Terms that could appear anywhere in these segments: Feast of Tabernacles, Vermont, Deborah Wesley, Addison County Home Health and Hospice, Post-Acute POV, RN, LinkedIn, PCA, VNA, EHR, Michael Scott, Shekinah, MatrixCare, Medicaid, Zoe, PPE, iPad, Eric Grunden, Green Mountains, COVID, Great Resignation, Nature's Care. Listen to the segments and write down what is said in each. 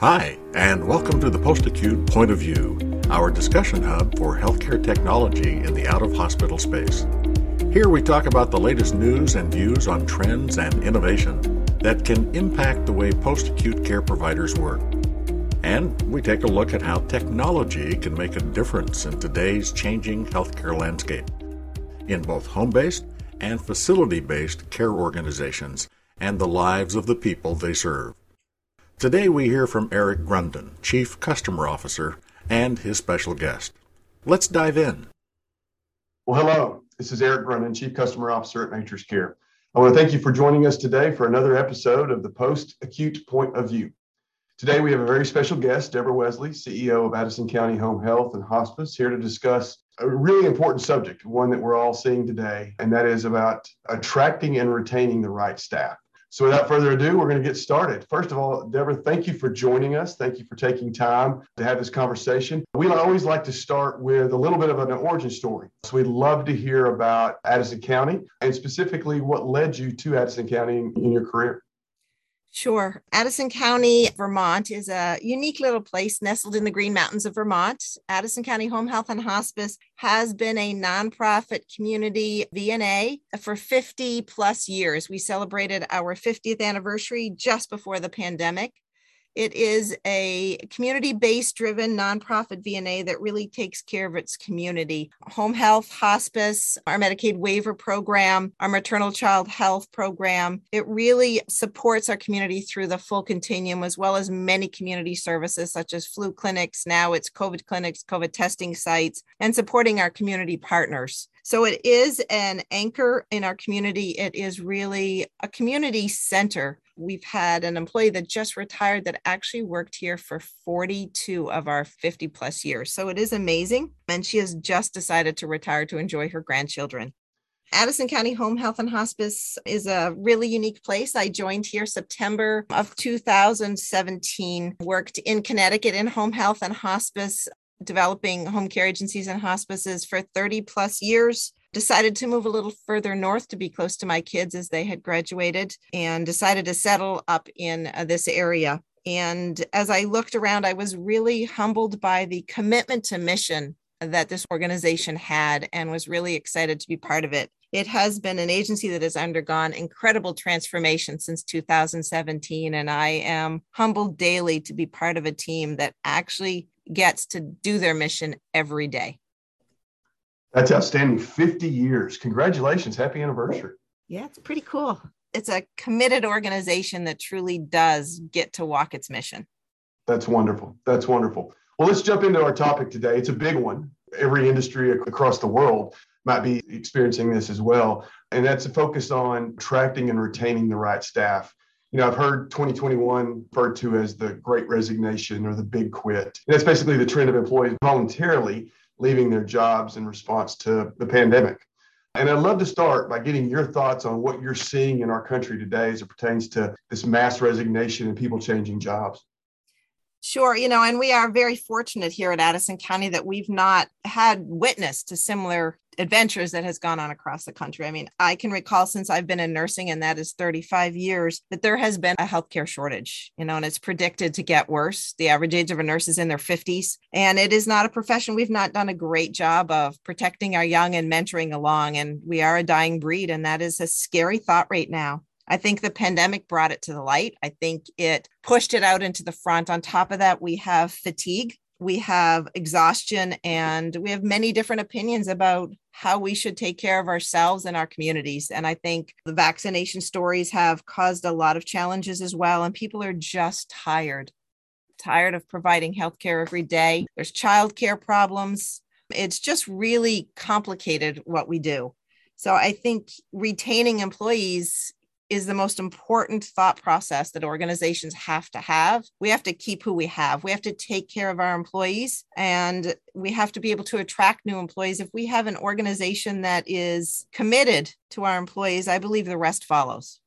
Hi, and welcome to the Post-Acute Point of View, our discussion hub for healthcare technology in the out-of-hospital space. Here we talk about the latest news and views on trends and innovation that can impact the way post-acute care providers work. And we take a look at how technology can make a difference in today's changing healthcare landscape in both home-based and facility-based care organizations and the lives of the people they serve. Today we hear from Eric Grunden, Chief Customer Officer, and his special guest. Let's dive in. Well, hello. This is Eric Grunden, Chief Customer Officer at Nature's Care. I want to thank you for joining us today for another episode of the Post-Acute Point of View. Today we have a very special guest, Deborah Wesley, CEO of Addison County Home Health and Hospice, here to discuss a really important subject, one that we're all seeing today, and that is about attracting and retaining the right staff. So without further ado, we're going to get started. First of all, Deborah, thank you for joining us. Thank you for taking time to have this conversation. We always like to start with a little bit of an origin story. So we'd love to hear about Addison County and specifically what led you to Addison County in your career. Sure. Addison County, Vermont is a unique little place nestled in the Green Mountains of Vermont. Addison County Home Health and Hospice has been a nonprofit community VNA for 50 plus years. We celebrated our 50th anniversary just before the pandemic. It is a community-based driven nonprofit VNA that really takes care of its community. Home health, hospice, our Medicaid waiver program, our maternal child health program. It really supports our community through the full continuum, as well as many community services such as flu clinics. Now it's COVID clinics, COVID testing sites, and supporting our community partners. So it is an anchor in our community. It is really a community center. We've had an employee that just retired that actually worked here for 42 of our 50 plus years. So it is amazing. And she has just decided to retire to enjoy her grandchildren. Addison County Home Health and Hospice is a really unique place. I joined here September of 2017, worked in Connecticut in home health and hospice, developing home care agencies and hospices for 30 plus years, decided to move a little further north to be close to my kids as they had graduated and decided to settle up in this area. And as I looked around, I was really humbled by the commitment to mission that this organization had and was really excited to be part of it. It has been an agency that has undergone incredible transformation since 2017, and I am humbled daily to be part of a team that actually gets to do their mission every day. That's outstanding. 50 years. Congratulations. Happy anniversary. Yeah, it's pretty cool. It's a committed organization that truly does get to walk its mission. That's wonderful. That's wonderful. Well, let's jump into our topic today. It's a big one. Every industry across the world might be experiencing this as well. And that's a focus on attracting and retaining the right staff. You know, I've heard 2021 referred to as the Great Resignation or the Big Quit. And that's basically the trend of employees voluntarily leaving their jobs in response to the pandemic. And I'd love to start by getting your thoughts on what you're seeing in our country today as it pertains to this mass resignation and people changing jobs. Sure. You know, and we are very fortunate here at Addison County that we've not had witness to similar adventures that has gone on across the country. I mean, I can recall since I've been in nursing, and that is 35 years, that there has been a healthcare shortage, you know, and it's predicted to get worse. The average age of a nurse is in their 50s, and it is not a profession. We've not done a great job of protecting our young and mentoring along, and we are a dying breed, and that is a scary thought right now. I think the pandemic brought it to the light. I think it pushed it out into the front. On top of that, we have fatigue, we have exhaustion, and we have many different opinions about how we should take care of ourselves and our communities. And I think the vaccination stories have caused a lot of challenges as well. And people are just tired of providing healthcare every day. There's childcare problems. It's just really complicated what we do. So I think retaining employees is the most important thought process that organizations have to have. We have to keep who we have. We have to take care of our employees, and we have to be able to attract new employees. If we have an organization that is committed to our employees, I believe the rest follows.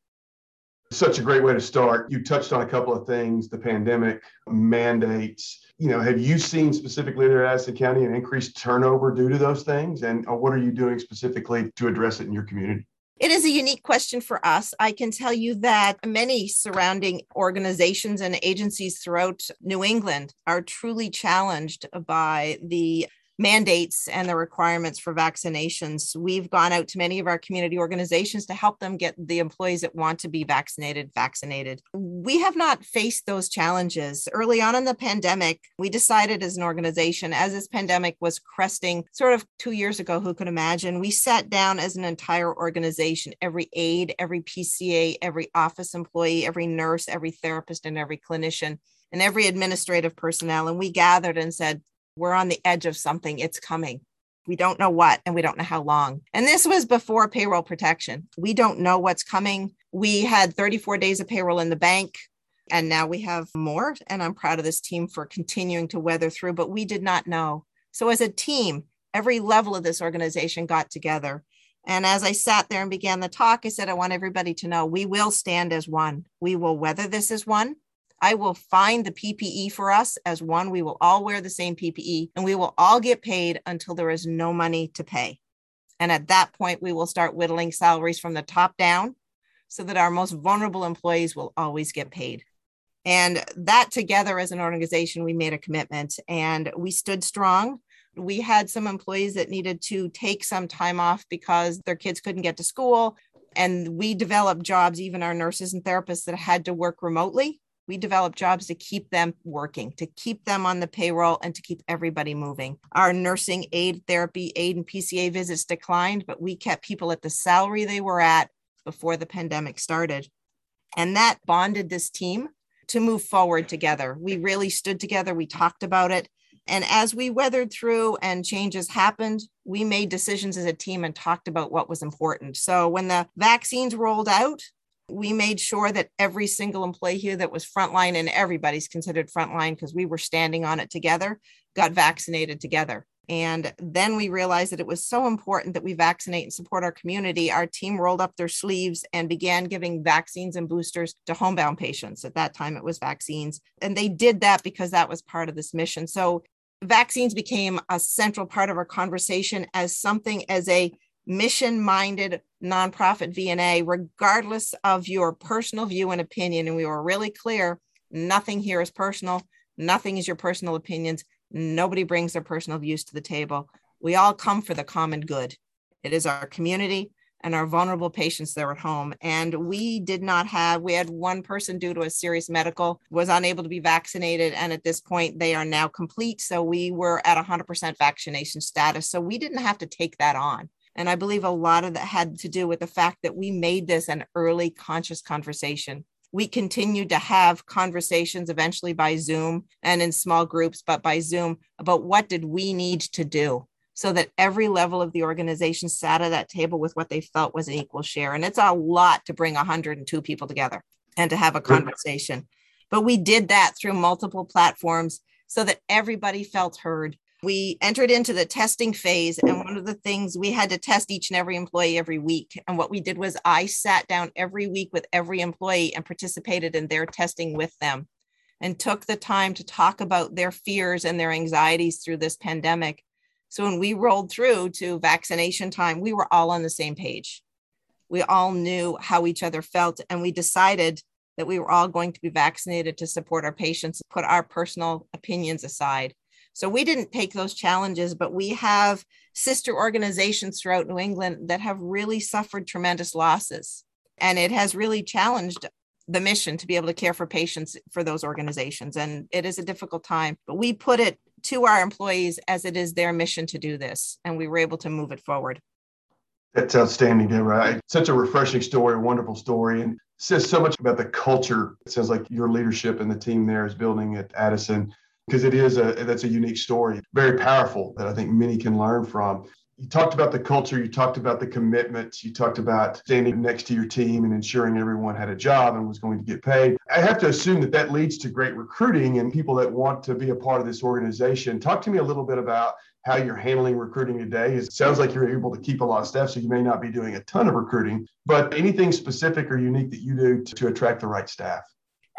Such a great way to start. You touched on a couple of things, the pandemic, mandates. You know, have you seen specifically there at Addison County an increased turnover due to those things? And what are you doing specifically to address it in your community? It is a unique question for us. I can tell you that many surrounding organizations and agencies throughout New England are truly challenged by the mandates and the requirements for vaccinations. We've gone out to many of our community organizations to help them get the employees that want to be vaccinated. We have not faced those challenges. Early on in the pandemic, we decided as an organization, as this pandemic was cresting sort of 2 years ago, who could imagine, we sat down as an entire organization, every aide, every PCA, every office employee, every nurse, every therapist, and every clinician, and every administrative personnel. And we gathered and said, we're on the edge of something. It's coming. We don't know what, and we don't know how long. And this was before payroll protection. We don't know what's coming. We had 34 days of payroll in the bank, and now we have more. And I'm proud of this team for continuing to weather through, but we did not know. So as a team, every level of this organization got together. And as I sat there and began the talk, I said, I want everybody to know we will stand as one. We will weather this as one. I will find the PPE for us as one. We will all wear the same PPE and we will all get paid until there is no money to pay. And at that point, we will start whittling salaries from the top down so that our most vulnerable employees will always get paid. And that together as an organization, we made a commitment and we stood strong. We had some employees that needed to take some time off because their kids couldn't get to school. And we developed jobs, even our nurses and therapists that had to work remotely. We develop jobs to keep them working, to keep them on the payroll and to keep everybody moving. Our nursing aid, therapy aid, and PCA visits declined, but we kept people at the salary they were at before the pandemic started. And that bonded this team to move forward together. We really stood together. We talked about it. And as we weathered through and changes happened, we made decisions as a team and talked about what was important. So when the vaccines rolled out, we made sure that every single employee here that was frontline, and everybody's considered frontline because we were standing on it together, got vaccinated together. And then we realized that it was so important that we vaccinate and support our community. Our team rolled up their sleeves and began giving vaccines and boosters to homebound patients. At that time, it was vaccines. And they did that because that was part of this mission. So vaccines became a central part of our conversation as something as a mission-minded nonprofit VNA, regardless of your personal view and opinion. And we were really clear, nothing here is personal. Nothing is your personal opinions. Nobody brings their personal views to the table. We all come for the common good. It is our community and our vulnerable patients that are at home. And we had one person due to a serious medical, was unable to be vaccinated. And at this point, they are now complete. So we were at 100% vaccination status. So we didn't have to take that on. And I believe a lot of that had to do with the fact that we made this an early conscious conversation. We continued to have conversations eventually by Zoom and in small groups, but by Zoom about what did we need to do so that every level of the organization sat at that table with what they felt was an equal share. And it's a lot to bring 102 people together and to have a conversation. But we did that through multiple platforms so that everybody felt heard. We entered into the testing phase, and one of the things we had to test each and every employee every week. And what we did was I sat down every week with every employee and participated in their testing with them and took the time to talk about their fears and their anxieties through this pandemic. So when we rolled through to vaccination time, we were all on the same page. We all knew how each other felt, and we decided that we were all going to be vaccinated to support our patients, put our personal opinions aside. So we didn't take those challenges, but we have sister organizations throughout New England that have really suffered tremendous losses. And it has really challenged the mission to be able to care for patients for those organizations. And it is a difficult time, but we put it to our employees as it is their mission to do this. And we were able to move it forward. That's outstanding, Deborah. It's such a refreshing story, a wonderful story, and says so much about the culture. It sounds like your leadership and the team there is building at Addison. Because that's a unique story, very powerful, that I think many can learn from. You talked about the culture, you talked about the commitments, you talked about standing next to your team and ensuring everyone had a job and was going to get paid. I have to assume that leads to great recruiting and people that want to be a part of this organization. Talk to me a little bit about how you're handling recruiting today. It sounds like you're able to keep a lot of staff, so you may not be doing a ton of recruiting, but anything specific or unique that you do to attract the right staff?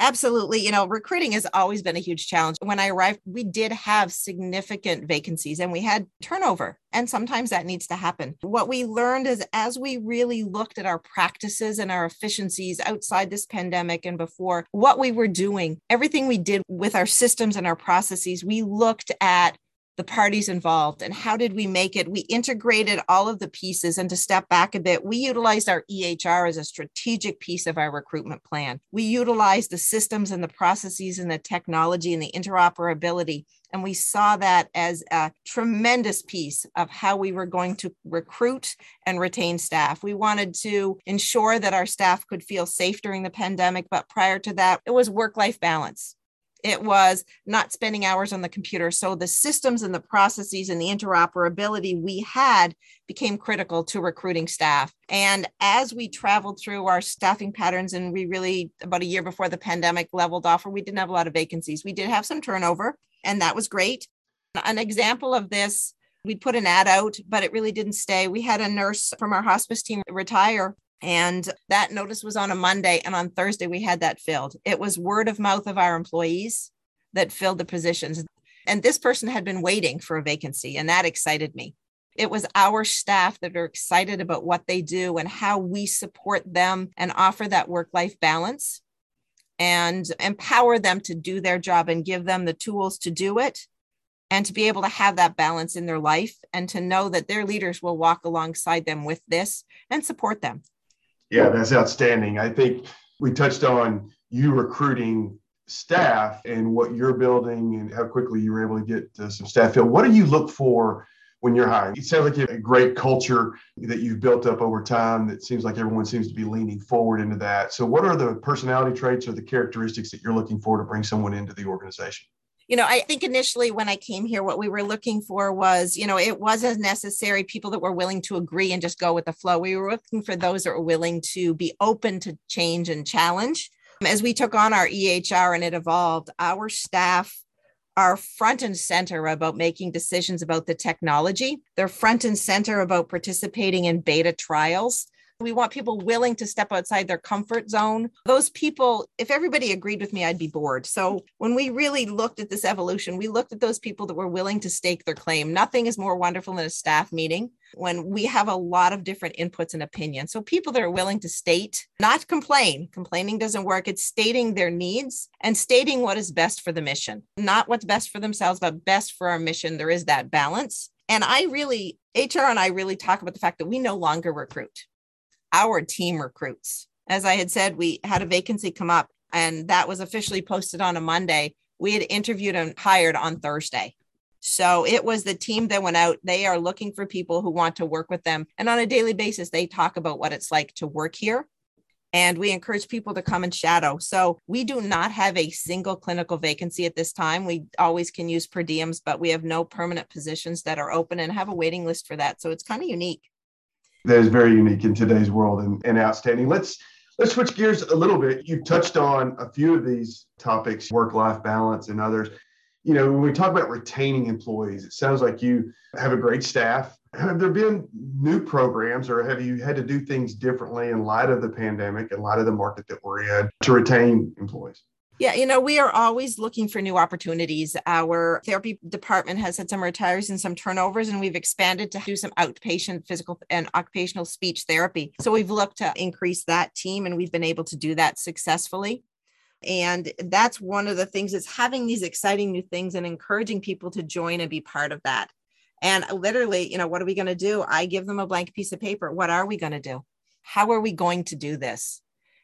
Absolutely. You know, recruiting has always been a huge challenge. When I arrived, we did have significant vacancies and we had turnover. And sometimes that needs to happen. What we learned is as we really looked at our practices and our efficiencies outside this pandemic and before, what we were doing, everything we did with our systems and our processes, we looked at the parties involved and how did we make it? We integrated all of the pieces. And to step back a bit, we utilized our EHR as a strategic piece of our recruitment plan. We utilized the systems and the processes and the technology and the interoperability. And we saw that as a tremendous piece of how we were going to recruit and retain staff. We wanted to ensure that our staff could feel safe during the pandemic. But prior to that, it was work-life balance. It was not spending hours on the computer. So the systems and the processes and the interoperability we had became critical to recruiting staff. And as we traveled through our staffing patterns, and we really, about a year before the pandemic leveled off, where we didn't have a lot of vacancies. We did have some turnover, and that was great. An example of this, we put an ad out, but it really didn't stay. We had a nurse from our hospice team retire. And that notice was on a Monday. And on Thursday, we had that filled. It was word of mouth of our employees that filled the positions. And this person had been waiting for a vacancy. And that excited me. It was our staff that are excited about what they do and how we support them and offer that work-life balance and empower them to do their job and give them the tools to do it and to be able to have that balance in their life and to know that their leaders will walk alongside them with this and support them. Yeah, that's outstanding. I think we touched on you recruiting staff and what you're building and how quickly you were able to get some staff filled. What do you look for when you're hiring? It sounds like you have a great culture that you've built up over time that seems like everyone seems to be leaning forward into that. So what are the personality traits or the characteristics that you're looking for to bring someone into the organization? You know, I think initially when I came here, what we were looking for was, you know, it wasn't necessary people that were willing to agree and just go with the flow. We were looking for those that were willing to be open to change and challenge. As we took on our EHR and it evolved, our staff are front and center about making decisions about the technology. They're front and center about participating in beta trials. We want people willing to step outside their comfort zone. Those people, if everybody agreed with me, I'd be bored. So when we really looked at this evolution, we looked at those people that were willing to stake their claim. Nothing is more wonderful than a staff meeting when we have a lot of different inputs and opinions. So people that are willing to state, not complain. Complaining doesn't work. It's stating their needs and stating what is best for the mission. Not what's best for themselves, but best for our mission. There is that balance. And HR and I really talk about the fact that we no longer recruit. Our team recruits. As I had said, we had a vacancy come up and that was officially posted on a Monday. We had interviewed and hired on Thursday. So it was the team that went out. They are looking for people who want to work with them. And on a daily basis, they talk about what it's like to work here. And we encourage people to come and shadow. So we do not have a single clinical vacancy at this time. We always can use per diems, but we have no permanent positions that are open and have a waiting list for that. So it's kind of unique. That is very unique in today's world and outstanding. Let's switch gears a little bit. You've touched on a few of these topics, work-life balance and others. You know, when we talk about retaining employees, it sounds like you have a great staff. Have there been new programs or have you had to do things differently in light of the pandemic, in light of the market that we're in to retain employees? Yeah, you know, we are always looking for new opportunities. Our therapy department has had some retires and some turnovers, and we've expanded to do some outpatient physical and occupational speech therapy. So we've looked to increase that team, and we've been able to do that successfully. And that's one of the things is having these exciting new things and encouraging people to join and be part of that. And literally, you know, what are we going to do? I give them a blank piece of paper. What are we going to do? How are we going to do this?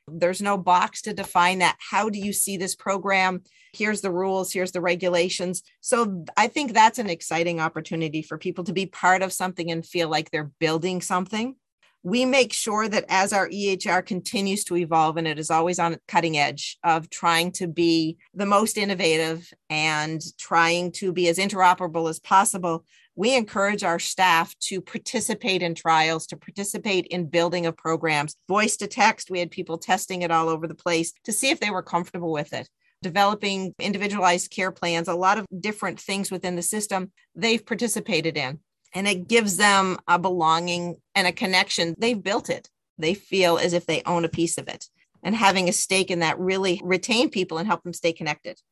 There's no box to define that. How do you see this program? Here's the rules, here's the regulations. So I think that's an exciting opportunity for people to be part of something and feel like they're building something. We make sure that as our EHR continues to evolve, and it is always on cutting edge of trying to be the most innovative and trying to be as interoperable as possible, we encourage our staff to participate in trials, to participate in building of programs, voice to text. We had people testing it all over the place to see if they were comfortable with it, developing individualized care plans, a lot of different things within the system they've participated in. And it gives them a belonging and a connection. They've built it. They feel as if they own a piece of it. and having a stake in that really retain people and help them stay connected.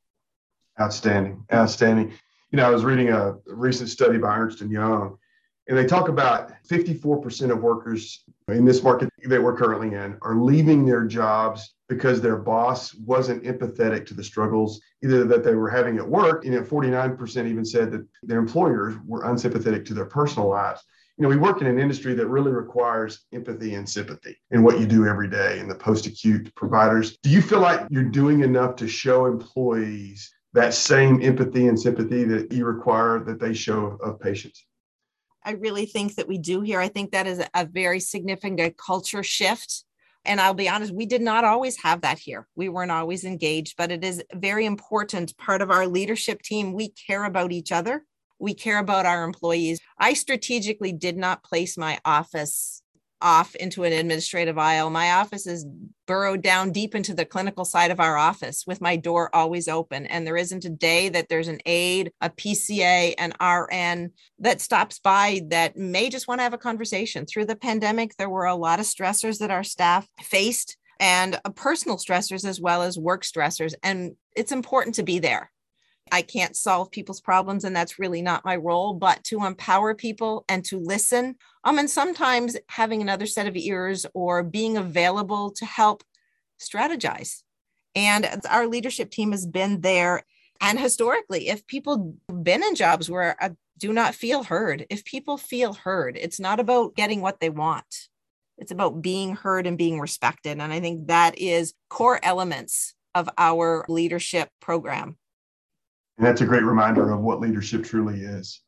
Outstanding. You know, I was reading a recent study by Ernst & Young, and they talk about 54% of workers in this market that we're currently in are leaving their jobs because their boss wasn't empathetic to the struggles either that they were having at work. And 49% even said that their employers were unsympathetic to their personal lives. You know, we work in an industry that really requires empathy and sympathy in what you do every day and the post-acute providers. Do you feel like you're doing enough to show employees that same empathy and sympathy that you require that they show of patients? I really think that we do here. I think that is a very significant culture shift. And I'll be honest, we did not always have that here. We weren't always engaged, but it is a very important part of our leadership team. We care about each other. We care about our employees. I strategically did not place my office off into an administrative aisle. My office is burrowed down deep into the clinical side of our office with my door always open. And there isn't a day that there's an aide, a PCA, an RN that stops by that may just want to have a conversation. Through the pandemic, there were a lot of stressors that our staff faced and personal stressors as well as work stressors. And it's important to be there. I can't solve people's problems, and that's really not my role, but to empower people and to listen. And sometimes having another set of ears or being available to help strategize. And our leadership team has been there. And historically, if people have been in jobs where I do not feel heard, if people feel heard, it's not about getting what they want. It's about being heard and being respected. And I think that is core elements of our leadership program. And that's a great reminder of what leadership truly is.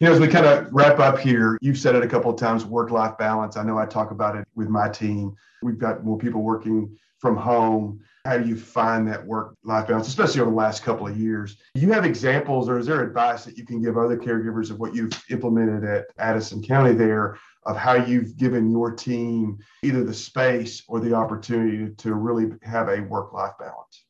You know, as we kind of wrap up here, you've said it a couple of times, work-life balance. I know I talk about it with my team. We've got more people working from home. How do you find that work-life balance, especially over the last couple of years? Do you have examples or is there advice that you can give other caregivers of what you've implemented at Addison County there of how you've given your team either the space or the opportunity to really have a work-life balance?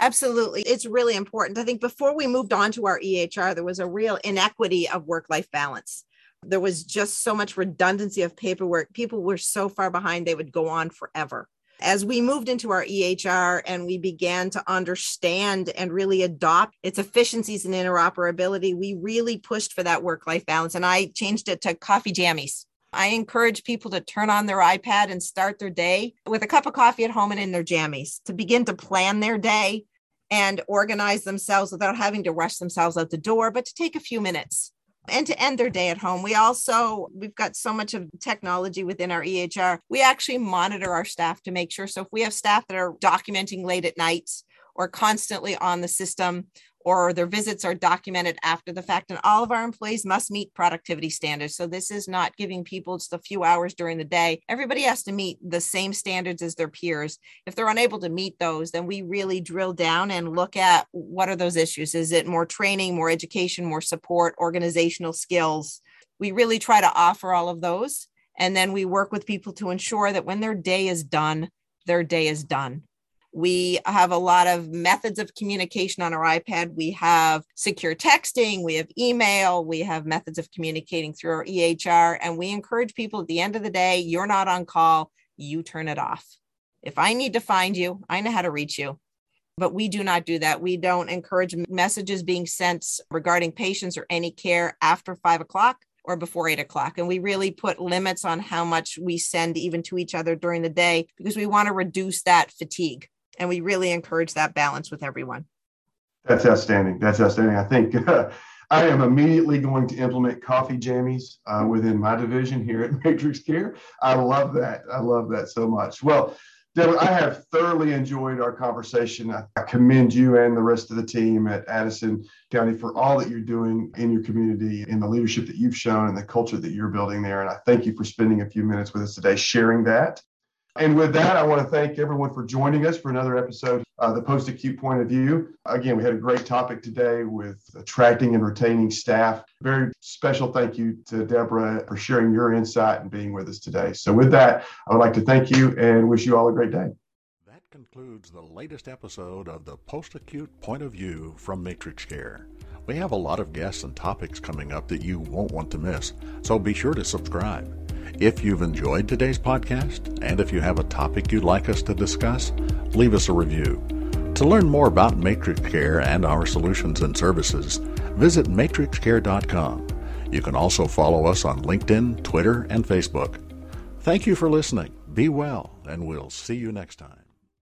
Absolutely. It's really important. I think before we moved on to our EHR, there was a real inequity of work-life balance. There was just so much redundancy of paperwork. People were so far behind, they would go on forever. As we moved into our EHR and we began to understand and really adopt its efficiencies and interoperability, we really pushed for that work-life balance. And I changed it to coffee jammies. I encourage people to turn on their iPad and start their day with a cup of coffee at home and in their jammies to begin to plan their day and organize themselves without having to rush themselves out the door, but to take a few minutes and to end their day at home. We've got so much of technology within our EHR. We actually monitor our staff to make sure. So if we have staff that are documenting late at night or constantly on the system, or their visits are documented after the fact. And all of our employees must meet productivity standards. So this is not giving people just a few hours during the day. Everybody has to meet the same standards as their peers. If they're unable to meet those, then we really drill down and look at what are those issues? Is it more training, more education, more support, organizational skills? We really try to offer all of those. And then we work with people to ensure that when their day is done, their day is done. We have a lot of methods of communication on our iPad. We have secure texting, we have email, we have methods of communicating through our EHR. And we encourage people at the end of the day, you're not on call, you turn it off. If I need to find you, I know how to reach you. But we do not do that. We don't encourage messages being sent regarding patients or any care after 5 o'clock or before 8 o'clock. And we really put limits on how much we send even to each other during the day because we want to reduce that fatigue. And we really encourage that balance with everyone. That's outstanding. I think I am immediately going to implement coffee jammies within my division here at MatrixCare. I love that so much. Well, Deborah, I have thoroughly enjoyed our conversation. I commend you and the rest of the team at Addison County for all that you're doing in your community and the leadership that you've shown and the culture that you're building there. And I thank you for spending a few minutes with us today sharing that. And with that, I want to thank everyone for joining us for another episode of the Post-Acute Point of View. Again, we had a great topic today with attracting and retaining staff. Very special thank you to Deborah for sharing your insight and being with us today. So with that, I would like to thank you and wish you all a great day. That concludes the latest episode of the Post-Acute Point of View from MatrixCare. We have a lot of guests and topics coming up that you won't want to miss, so be sure to subscribe. If you've enjoyed today's podcast, and if you have a topic you'd like us to discuss, leave us a review. To learn more about MatrixCare and our solutions and services, visit MatrixCare.com. You can also follow us on LinkedIn, Twitter, and Facebook. Thank you for listening. Be well, and we'll see you next time.